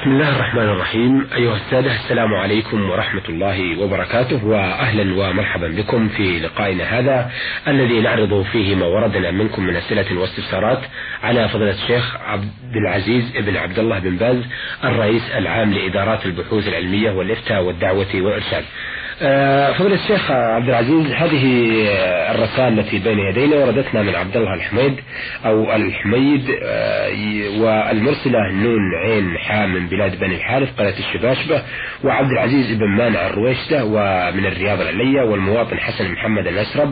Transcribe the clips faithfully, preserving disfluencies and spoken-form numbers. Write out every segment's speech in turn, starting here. بسم الله الرحمن الرحيم. أيها السادة، السلام عليكم ورحمة الله وبركاته، وأهلا ومرحبا بكم في لقائنا هذا الذي نعرض فيه ما وردنا منكم من أسئلة واستفسارات على فضيلة الشيخ عبد العزيز بن عبد الله بن باز الرئيس العام لإدارات البحوث العلمية والإفتاء والدعوة والإرشاد. فضيلة الشيخ عبد العزيز، هذه الرسالة التي بين يدينا وردتنا من عبد الله الحميد أو الحميد، والمرسلة نون عين حاء من بلاد بني الحارث قرية الشباشبه، وعبد العزيز بن مانع الرويشته ومن الرياض العليا، والمواطن حسن محمد الاسرب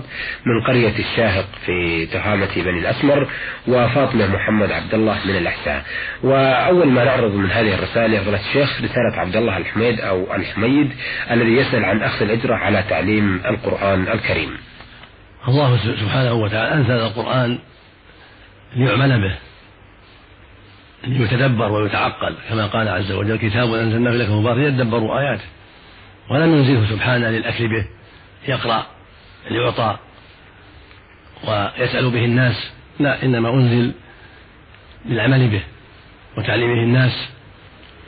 من قرية الشاهق في تهامه بني الاسمر، وفاطمه محمد عبد الله من الاحساء. وأول ما نعرض من هذه الرسالة فضيلة الشيخ رسالة عبد الله الحميد أو الحميد الذي يسأل عن أخذ الأجر على تعليم القرآن الكريم. الله سبحانه وتعالى أنزل القرآن ليعمل به، ليتدبر ويتعقل، كما قال عز وجل: كتاب أنزلناه إليك مبارك ليدبروا آياته. ولم ينزله سبحانه للأكل به، يقرأ ليعطى ويسأل به الناس، لا، إنما أنزل للعمل به وتعليمه الناس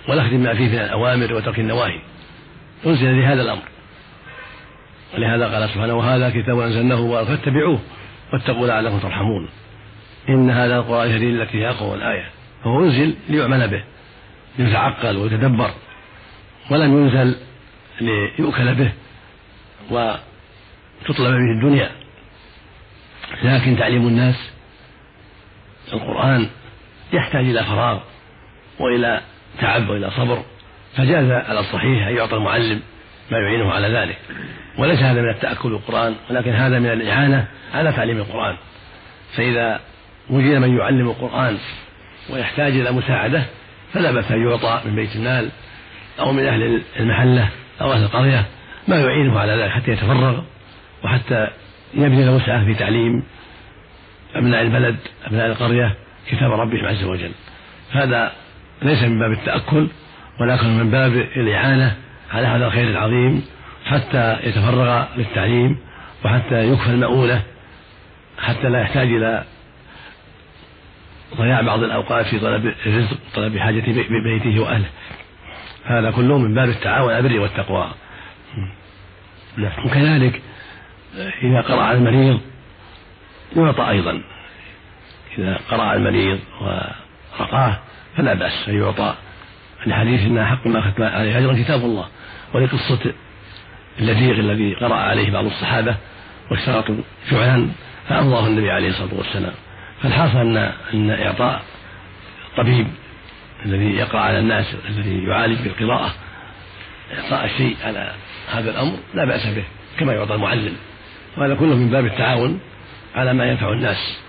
والأخذ ما فيه من الأوامر وترك النواهي. أنزل لهذا الأمر، ولهذا قال سبحانه: وهذا كتاب أنزلناه مبارك فاتبعوه واتقوا لعلكم ترحمون. إن هذا القرآن الكريم التي هي أقوى الآية، فهو أنزل ليعمل به ليتعقل ويتدبر، ولم ينزل ليؤكل به وتطلب به الدنيا. لكن تعليم الناس القرآن يحتاج إلى فراغ وإلى تعب وإلى صبر، فجاز على الصحيح أن يعطى المعلم ما يعينه على ذلك، وليس هذا من التأكل القرآن، ولكن هذا من الإعانة على تعليم القرآن. فإذا وجد من يعلم القرآن ويحتاج إلى مساعدة فلا بأس أن يعطى من بيت المال أو من أهل المحلة أو أهل القرية ما يعينه على ذلك، حتى يتفرغ وحتى يبذل وسعه في تعليم أبناء البلد أبناء القرية كتاب ربهم عز وجل. هذا ليس من باب التأكل، ولكن من باب الإعانة على هذا الخير العظيم، حتى يتفرغ للتعليم وحتى يكفى المؤونة، حتى لا يحتاج إلى ضياع بعض الأوقات في طلب الرزق طلب حاجة ببيته وأهله. هذا كله من باب التعاون على البر والتقوى. وكذلك إذا قرأ المريض يعطى أيضا، إذا قرأ المريض ورقاه فلا بأس أن يعطى. الحديث إن حق ما أخذت عليه أجرا كتاب الله، ولقصة اللذيغ الذي قرأ عليه بعض الصحابة واشترطوا شعلا فأمضاه النبي عليه الصلاة والسلام. فالحاصل أن أن إعطاء الطبيب الذي يقرأ على الناس الذي يعالج بالقراءة إعطاء شيء على هذا الأمر لا بأس به، كما يعطى المعلم. وهذا كله من باب التعاون على ما ينفع الناس،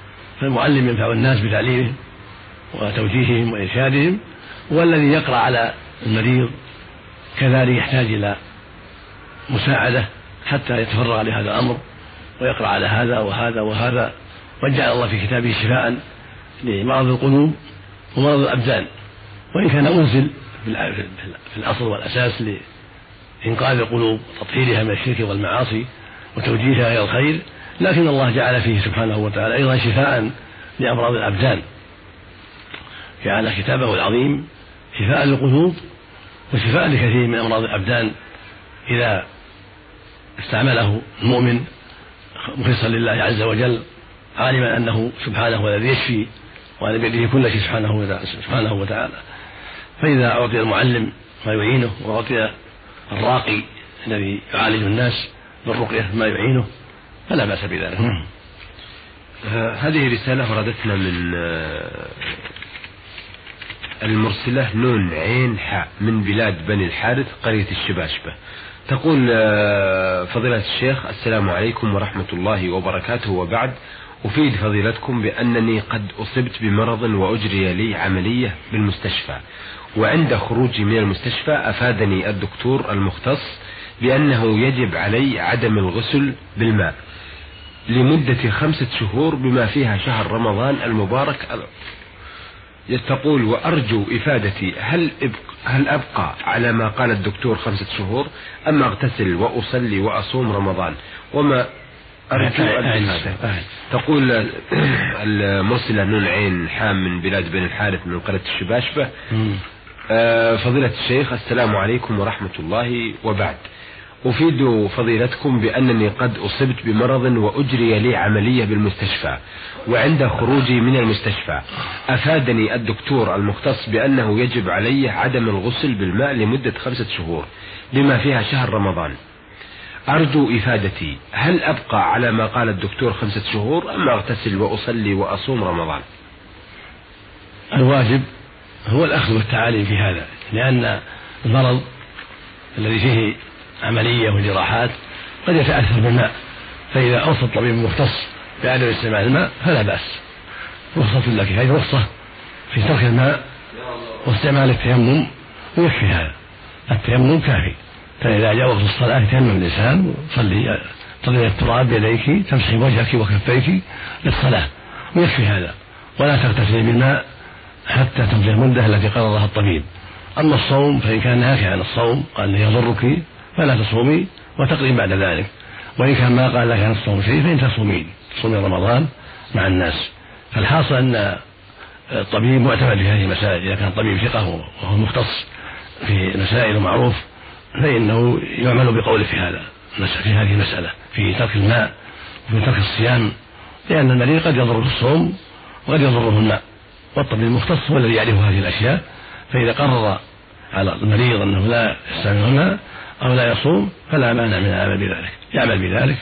فالمعلم ينفع الناس بتعليمه وتوجيههم وإرشادهم، والذي يقرأ على المريض كذلك يحتاج إلى مساعدة حتى يتفرغ لهذا الأمر ويقرأ على هذا وهذا وهذا. وجعل الله في كتابه شفاء لمرض القلوب ومرض الأبدان، وإن كان أنزل في الأصل والأساس لإنقاذ القلوب وتطهيرها من الشرك والمعاصي وتوجيهها إلى الخير، لكن الله جعل فيه سبحانه وتعالى أيضا شفاء لأمراض الأبدان. جعل كتابه العظيم شفاء للقلوب وشفاء لكثير من أمراض الأبدان إذا استعمله المؤمن مخلصا لله عز وجل، عالما أنه سبحانه هو الذي يشفي وأن بيده كل شيء سبحانه وتعالى. فإذا أعطي المعلم ما يعينه، وأعطي الراقي الذي يعالج الناس بالرقية ما يعينه، فلا بأس بذلك. هذه رسالة وردتنا من المرسلة نون عين حاء من بلاد بني الحارث قرية الشباشبة. تقول فضيلة الشيخ: السلام عليكم ورحمة الله وبركاته، وبعد، أفيد فضيلتكم بأنني قد أصبت بمرض وأجري لي عملية بالمستشفى، وعند خروجي من المستشفى أفادني الدكتور المختص بأنه يجب علي عدم الغسل بالماء لمدة خمسة شهور بما فيها شهر رمضان المبارك. تقول: وأرجو إفادتي، هل هل أبقى على ما قال الدكتور خمسة شهور، أم أغتسل وأصلي وأصوم رمضان؟ وما أرجو الإفادة. تقول المرسلة نون عين حام من بلاد بني الحارث من قرية الشباشبة: فضيلة الشيخ السلام عليكم ورحمة الله وبعد. أفيد فضيلتكم بأنني قد أصبت بمرض وأجري لي عملية بالمستشفى، وعند خروجي من المستشفى أفادني الدكتور المختص بأنه يجب علي عدم الغسل بالماء لمدة خمسة شهور بما فيها شهر رمضان. أرجو إفادتي، هل أبقى على ما قال الدكتور خمسة شهور أم أغتسل وأصلي وأصوم رمضان؟ الواجب هو الأخذ والتعاليم في هذا، لأن المرض الذي فيه عملية وجراحات قد يتأثر بالماء، فإذا أوصى الطبيب المختص بعدم استعمال الماء فلا بأس، رخصة لك، هذه رخصة في ترك الماء واستعمال التيمم، ويكفي هذا، التيمم كافي. فإذا جاء وقت الصلاة تيمم الإنسان وصلي، تضعي التراب بيديك، تمسحي وجهك وكفيك للصلاة، ويكفي هذا، ولا تغتسلي بالماء حتى تمضي المدة التي قررها الطبيب. أما الصوم فإن كان ناهيك عن الصوم قال يضرك فلا تصومي وتقضي بعد ذلك، وإن كان ما قال لك عن الصوم شيء فإن تصومين، تصومي رمضان مع الناس. فالحاصل أن الطبيب معتمد في هذه المسائل، إذا كان طبيب ثقة وهو مختص في مسائل معروف فإنه يعمل بقوله في هذا، في هذه المسألة، في ترك الماء وفي ترك الصيام، لأن المريض قد يضر الصوم وقد يضره الماء، والطبيب المختص هو الذي يعرف هذه الأشياء. فإذا قرر على المريض أنه لا يستعمل الماء أو لا يصوم فلا مانع من العمل بذلك، يعمل بذلك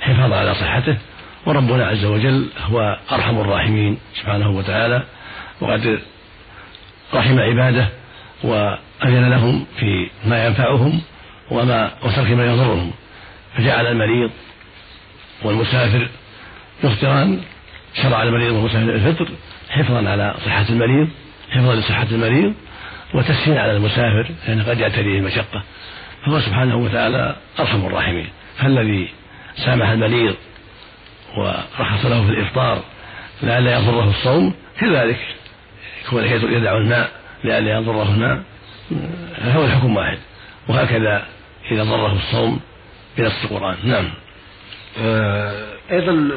حفاظا على صحته، وربنا عز وجل هو أرحم الراحمين سبحانه وتعالى، وقد رحم عباده وأذن لهم في ما ينفعهم وما وترك ما يضرهم، فجعل المريض والمسافر يفطران، شرع المريض والمسافر الفطر حفظا على صحة المريض، حفظا لصحة المريض، وتسهيلا على المسافر لأنه قد يعتريه المشقة، فهو سبحانه وتعالى أرحم الراحمين. فالذي سامح المريض ورخص له في الإفطار لئلا يضره الصوم كذلك يكون يدعو الماء لئلا يضره الماء، فهو الحكم واحد، وهكذا إذا ضره الصوم بنص القرآن. نعم. أيضا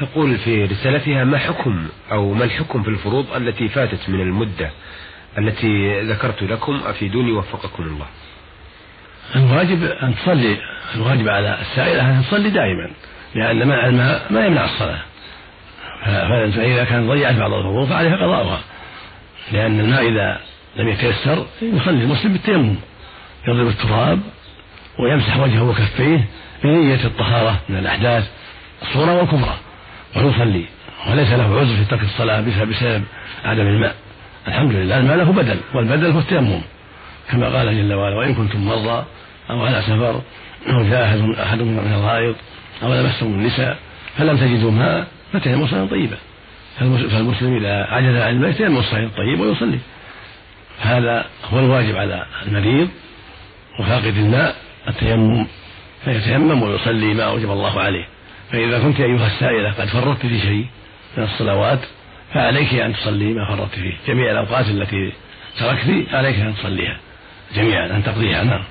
تقول في رسالتها ما حكم أو ما الحكم في الفروض التي فاتت من المدة التي ذكرت لكم، أفيدوني وفقكم الله. الواجب أن تصلي، الواجب على السائل أن تصلي دائما، لأن مع الماء ما يمنع الصلاة، فإذا كان ضيعت بعض الفروض فعليها قضاؤها، لأن الماء إذا لم يتيسر يصلي المسلم بالتيمم، يضرب التراب ويمسح وجهه وكفيه بنية الطهارة من الأحداث الصغرى والكبرى ويصلي، وليس له عذر في ترك الصلاة بسبب عدم الماء. الحمد لله الماء له بدل، والبدل هو التيمم، كما قال جل وعلا وإن كنتم مرضى أو على سفر أو جاء أحد من الغائط أو لمستم النساء فلم تجدوا ماء فتيمموا صعيدا طيبا، فالمسلم إذا عجز عن الماء يتيمم صعيدا الطيب ويصلي. هذا هو الواجب على المريض وفاقد الماء التيمم، فيتيمم ويصلي ما أوجب الله عليه. فإذا كنت أيها السائلة قد فرطت في شيء من الصلوات فعليك أن تصلي ما فرطت فيه، جميع الأوقات التي تركت عليك أن تصليها جميعا، أن تقضيها. نعم.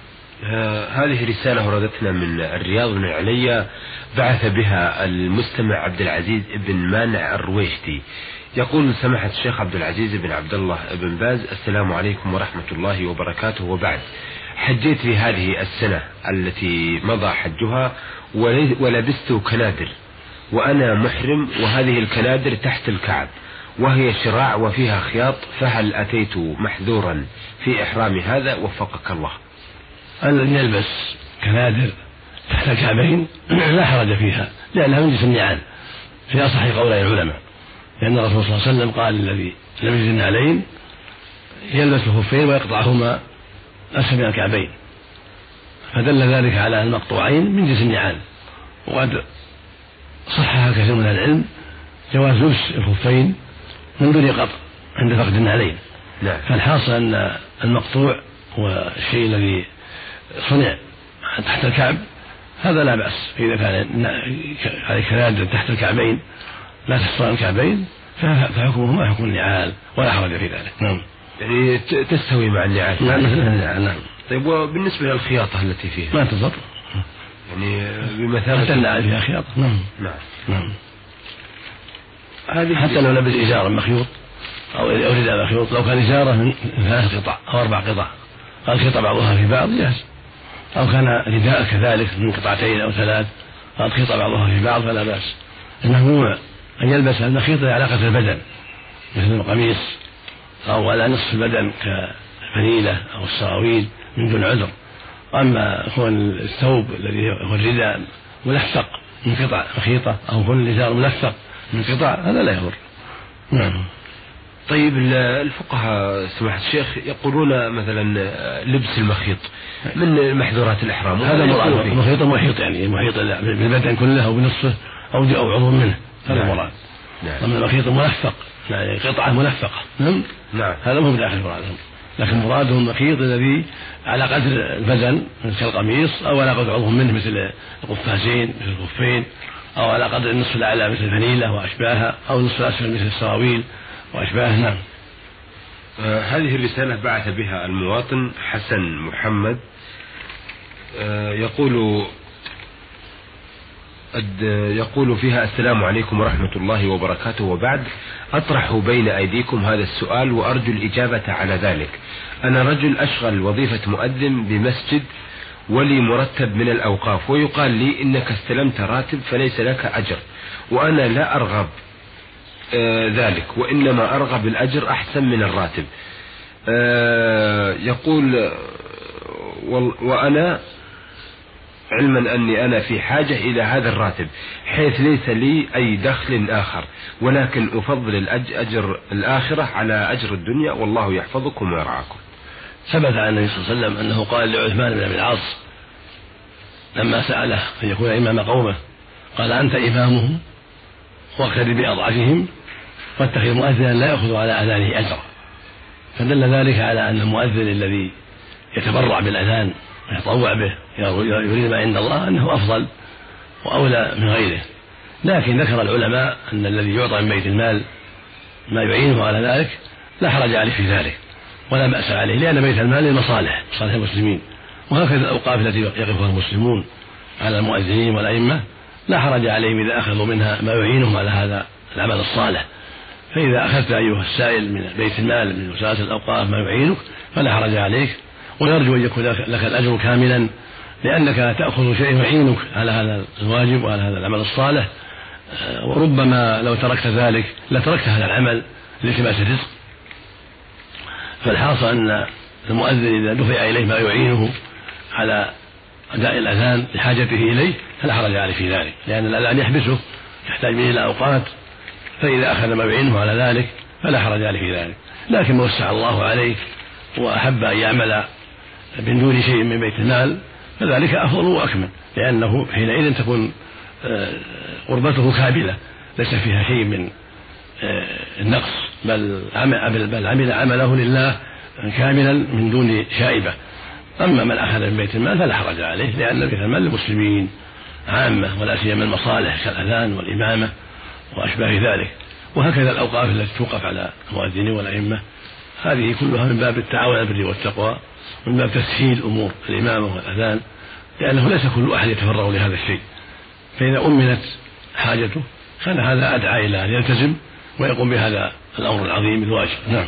آه هذه رسالة وردتنا من الرياض العليا، بعث بها المستمع عبد العزيز بن مانع الرويشته، يقول سماحة الشيخ عبد العزيز بن عبد الله بن باز السلام عليكم ورحمة الله وبركاته وبعد، حجيت في هذه السنة التي مضى حجها ولبست كنادر وأنا محرم، وهذه الكنادر تحت الكعب وهي شراع وفيها خياط، فهل أتيت محذورا في إحرام هذا؟ وفقك الله. أن يلبس كنادر تحت الكعبين لا حرج فيها لأنها من جنس النعال في أصح قول العلماء، لأن الرسول صلى الله عليه وسلم قال الذي لم يجد النعلين يلبس الخفين ويقطعهما أسفل الكعبين، فدل ذلك على المقطوعين من جنس النعال. وقد صحها كثير من العلم جواز لبس الخفين من دون قطع عند فقد النعلين. فالحاصل أن المقطوع والشيء الذي صنع تحت الكعب هذا لا بأس، فإذا كان على كنادر تحت الكعبين لا تستطيع الكعبين فحكمهما حكم النعال ولا حرج في ذلك. نعم، يعني تستوي مع النعال. نعم. نعم. طيب، وبالنسبة للخياطة التي فيها ما تضر، يعني بمثابة حتى النعال فيها خياطة. نعم. نعم. نعم. حتى لو لبس إزارا مخيوط أو إذا مخيوط لو كان إزارة من ثلاث قطع أو أربع قطع القطع بعضها في بعض جاز، أو كان رداء كذلك من قطعتين أو ثلاث القطع بعضها في بعض فلا بأس. الممنوع أن يلبس المخيط لعلاقة البدن مثل القميص أو على نصف البدن كفنيلة أو السراويل من دون عذر. أما كون الثوب الذي هو الرداء ملفق من قطع مخيطة أو كون الإزار ملفق من قطع هذا لا يضر. نعم. طيب الفقهاء سماحة الشيخ يقولون مثلا لبس المخيط من محظورات الإحرام، هذا مخيط محيط يعني محيط بالبدن كله أو بنصفه أو أو عضو منه هذا مراد. أما المخيط ملفق يعني قطعة ملفقة نعم هذا مو بداخل مرادهم، لكن مرادهم المخيط الذي على قدر البدن مثل القميص أو على قدر عضو منه مثل القفازين مثل الخفين أو على قدر النصف الأعلى مثل الفنيلة وأشباهها أو النصف الأسفل مثل السراويل وأشباهنا. آه هذه الرسالة بعث بها المواطن حسن محمد آه يقول يقول فيها السلام عليكم ورحمة الله وبركاته، وبعد أطرح بين أيديكم هذا السؤال وأرجو الإجابة على ذلك. أنا رجل أشغل وظيفة مؤذن بمسجد ولي مرتب من الأوقاف، ويقال لي إنك استلمت راتب فليس لك أجر، وأنا لا أرغب آه ذلك وإنما أرغب الأجر أحسن من الراتب. آه يقول وأنا علما أني أنا في حاجة إلى هذا الراتب حيث ليس لي أي دخل آخر، ولكن أفضل الأجر الآخرة على أجر الدنيا، والله يحفظكم ويرعاكم. ثبت عن النبي صلى الله عليه وسلم أنه قال لعثمان بن أبي العاص لما سأله أن يكون إمام قومه قال أنت إمامهم واقتدي بأضعفهم واتخذ مؤذنا لا يأخذ على أذانه أجرا، فدل ذلك على أن المؤذن الذي يتبرع بالأذان ويتطوع به يريد ما عند الله أنه أفضل وأولى من غيره. لكن ذكر العلماء أن الذي يعطى من بيت المال ما يعينه على ذلك لا حرج عليه في ذلك ولا بأس عليه، لأن بيت المال للمصالح مصالح المسلمين، وهكذا الأوقاف التي يقفها المسلمون على المؤذنين والأئمة لا حرج عليهم إذا أخذوا منها ما يعينهم على هذا العمل الصالح. فإذا أخذت أيها السائل من بيت المال من وسائل الأوقاف ما يعينك فلا حرج عليك، ونرجو أن يكون لك الأجر كاملا لأنك تأخذ شيء يعينك على هذا الواجب وعلى هذا العمل الصالح. وربما لو تركت ذلك لتركت هذا العمل لالتماس الرزق. فالحاصل أن المؤذن إذا دفع إليه ما يعينه على أداء الأذان لحاجته إليه فلا حرج عليه في ذلك، لأن الأذان يحبسه يحتاج به إلى أوقات، فإذا أخذ ما يعينه على ذلك فلا حرج عليه في ذلك. لكن ما وسع الله عليه وأحب أن يعمل من دون شيء من بيت المال فذلك أفضل وأكمل، لأنه حينئذ تكون قربته كاملة ليس فيها شيء من النقص، بل عمل عمله لله كاملا من دون شائبة. أما من أخذ من بيت المال فلا حرج عليه، لأن بيت المال للمسلمين عامة ولا سيما المصالح كالأذان والإمامة وأشباه ذلك، وهكذا الأوقاف التي توقف على المؤذنين والأئمة هذه كلها من باب التعاون على البر والتقوى ومن باب تسهيل أمور الإمامة والأذان، لأنه ليس كل أحد يتفرغ لهذا الشيء. فإذا أمنت حاجته كان هذا أدعى إلى أن يلتزم ويقوم بهذا الأمر العظيم الواجب. نعم.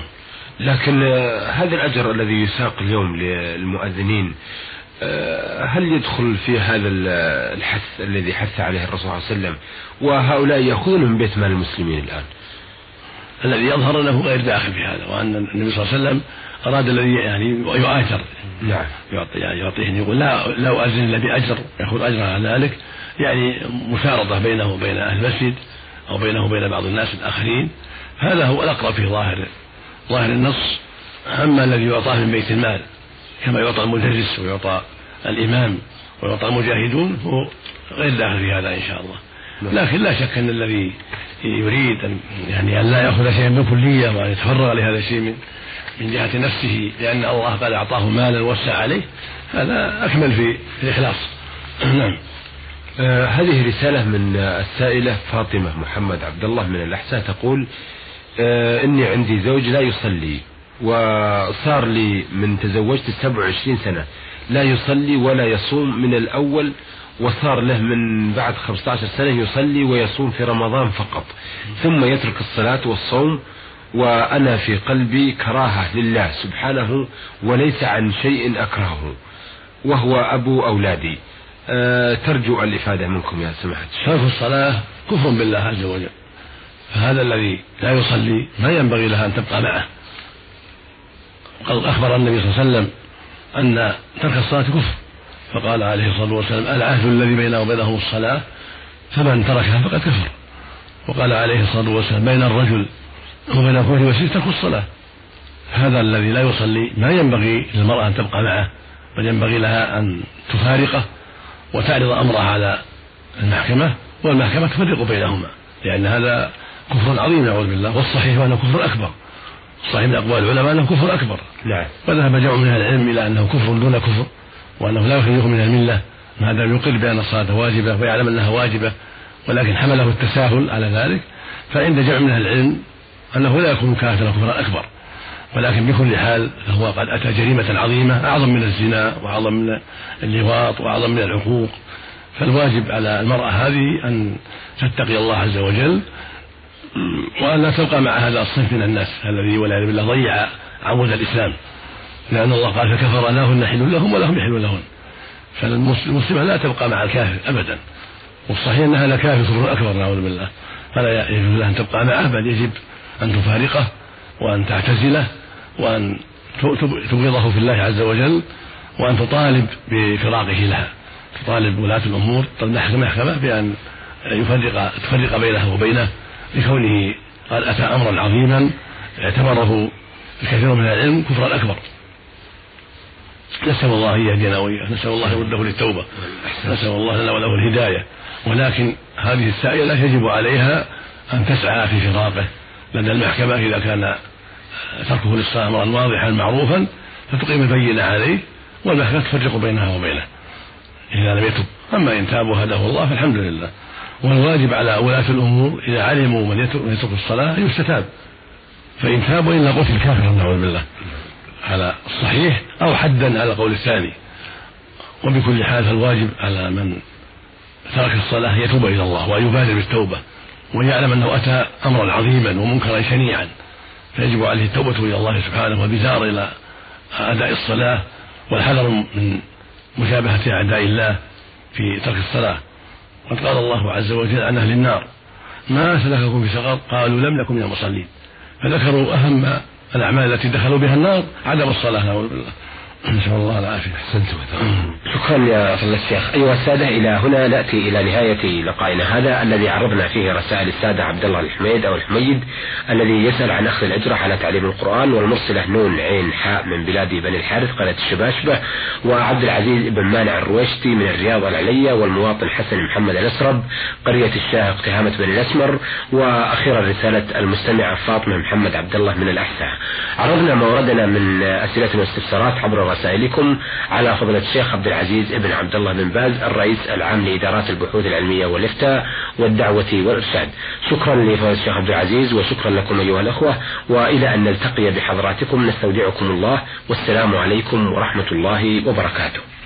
لكن هذا الأجر الذي يساق اليوم للمؤذنين هل يدخل في هذا الحث الذي حث عليه الرسول صلى الله عليه وسلم، وهؤلاء يأخذون من بيت مال المسلمين الآن؟ الذي يظهر أنه غير داخل في هذا، وأن النبي صلى الله عليه وسلم أراد الذي يعني يؤاجر نعم يعطيه يعني يقول لا لا أؤذن إلا بأجر يأخذ أجر على ذلك، يعني مشارطة بينه وبين أهل المسجد أو بينه وبين بعض الناس الآخرين. هذا هو الأقرب في ظاهر ظاهر النص. أما الذي يعطاه من بيت المال كما يعطى المدرس ويعطى الإمام ويعطى المجاهدون هو غير داخل في هذا إن شاء الله. لكن لا شك أن الذي يريد أن يعني أن لا يأخذ شيئا من كلية وأن يتفرغ لهذا الشيء من من جهة نفسه لأن الله قد أعطاه مالا وسع عليه هذا أكمل في الإخلاص. نعم. آه هذه رسالة من السائلة فاطمة محمد عبد الله من الأحساء تقول آه إني عندي زوج لا يصلي، وصار لي من تزوجت سبع وعشرين سنة لا يصلي ولا يصوم من الأول، وصار له من بعد خمسة عشر سنة يصلي ويصوم في رمضان فقط ثم يترك الصلاة والصوم وأنا في قلبي كراهة لله سبحانه وليس عن شيء أكرهه وهو أبو أولادي. أه ترجو الإفادة منكم يا سماحة. ترك الصلاة كفر بالله عز وجل، فهذا الذي لا يصلي ما ينبغي لها أن تبقى معه. قد أخبر النبي صلى الله عليه وسلم أن ترك الصلاة كفر، فقال عليه الصلاة والسلام: العهد الذي بينه وبينهم الصلاة فمن تركها فقد كفر. وقال عليه الصلاة والسلام: بين الرجل وبين الكفر والشرك ترك الصلاة. هذا الذي لا يصلي ما ينبغي للمرأة أن تبقى معه، بل ينبغي لها أن تفارقه وتعرض أمرها على المحكمة، والمحكمة تفرق بينهما، لأن هذا كفر عظيم نعوذ بالله. والصحيح أنه كفر أكبر، صحيح من أقوال العلماء أنه كفر أكبر، وذهب جمع من العلم إلى أنه كفر دون كفر، وأنه لا يخرجه من الملة، ما دام يقر بأن الصلاة واجبة ويعلم أنها واجبة، ولكن حمله التساهل على ذلك. فعند جمع من العلم أنه لا يكون كافرا كفرا أكبر، ولكن بكل حال فهو قد أتى جريمة عظيمة أعظم من الزنا وأعظم من اللواط وأعظم من العقوق. فالواجب على المرأة هذه أن تتقي الله عز وجل، وأن لا تبقى مع هذا الصنف من الناس الذي والعياذ بالله ضيع عمود الإسلام، لأن الله قال: فكفر لهن حل لهم ولهم يحل لهن. فالمسلمة لا تبقى مع الكافر أبدا، والصحيح أنها لكافر كفر أكبر نعوذ بالله، فلا يجوز لها أن تبقى معه، بل يجب أن تفارقه وأن تعتزله وأن تبغضه في الله عز وجل، وأن تطالب بفراقه لها، تطالب ولاة الأمور المحكمة بأن يفرق تفرق بينه وبينه، لكونه قد أتى أمرا عظيما اعتبره الكثير من العلم كفرا أكبر. نسأل الله أن يهدينا وإياه، نسأل الله يرده للتوبة، نسأل الله لنا وله الهداية. ولكن هذه السائلة لا يجب عليها أن تسعى في فراقه لدى المحكمة إذا كان تركه للصلاة أمرا واضحا معروفا، فتقيم البينة عليه والمحكمة تفرق بينها وبينه إذا لم يتب. أما إن تاب وهداه الله فالحمد لله. والواجب على ولاة الأمور إذا علموا من يترك الصلاة يستتاب، فإن تاب وإلا قتل كافرا نعوذ بالله على الصحيح، أو حدا على قول الثاني. وبكل حال فالواجب على من ترك الصلاة يتوب إلى الله ويبادر بالتوبة، ويعلم أنه أتى أمرا عظيما ومنكرا شنيعا، فيجب عليه التوبة إلى الله سبحانه والبزار إلى أداء الصلاة، والحذر من مشابهة أعداء الله في ترك الصلاة. وقد قال الله عز وجل عن أهل النار: ما سلككم في سقر؟ قالوا لم نكن من المصلين. فذكروا أهم الأعمال التي دخلوا بها النار عدم الصلاة نعوذ بالله، نسأل الله العافية. أحسنتم. شكرا يا فضيلة الشيخ. أيها السادة، إلى هنا نأتي إلى نهاية لقائنا هذا الذي عرضنا فيه رسائل السادة عبد الله الحميد أو الحميد الذي يسأل عن أخذ الأجرة على تعليم القرآن، والمرسلة نون عين حاء من بلاد بني الحارث قرية الشباشبه، وعبد العزيز بن مانع الرويشته من الرياض العليا، والمواطن حسن محمد الاسرب قرية الشاهق تهامه بن الاسمر، وأخيرا رسالة المستمعة فاطمة محمد عبد الله من الأحساء. عرضنا ما وردنا من أسئلة واستفسارات عبر رسائلكم على فضيلة الشيخ عبد العزيز بن عبد الله بن باز الرئيس العام لإدارات البحوث العلمية والإفتاء والدعوة والإرشاد. شكرا لفضيلة الشيخ عبد العزيز، وشكرا لكم أيها الأخوة، وإلى أن نلتقي بحضراتكم نستودعكم الله، والسلام عليكم ورحمة الله وبركاته.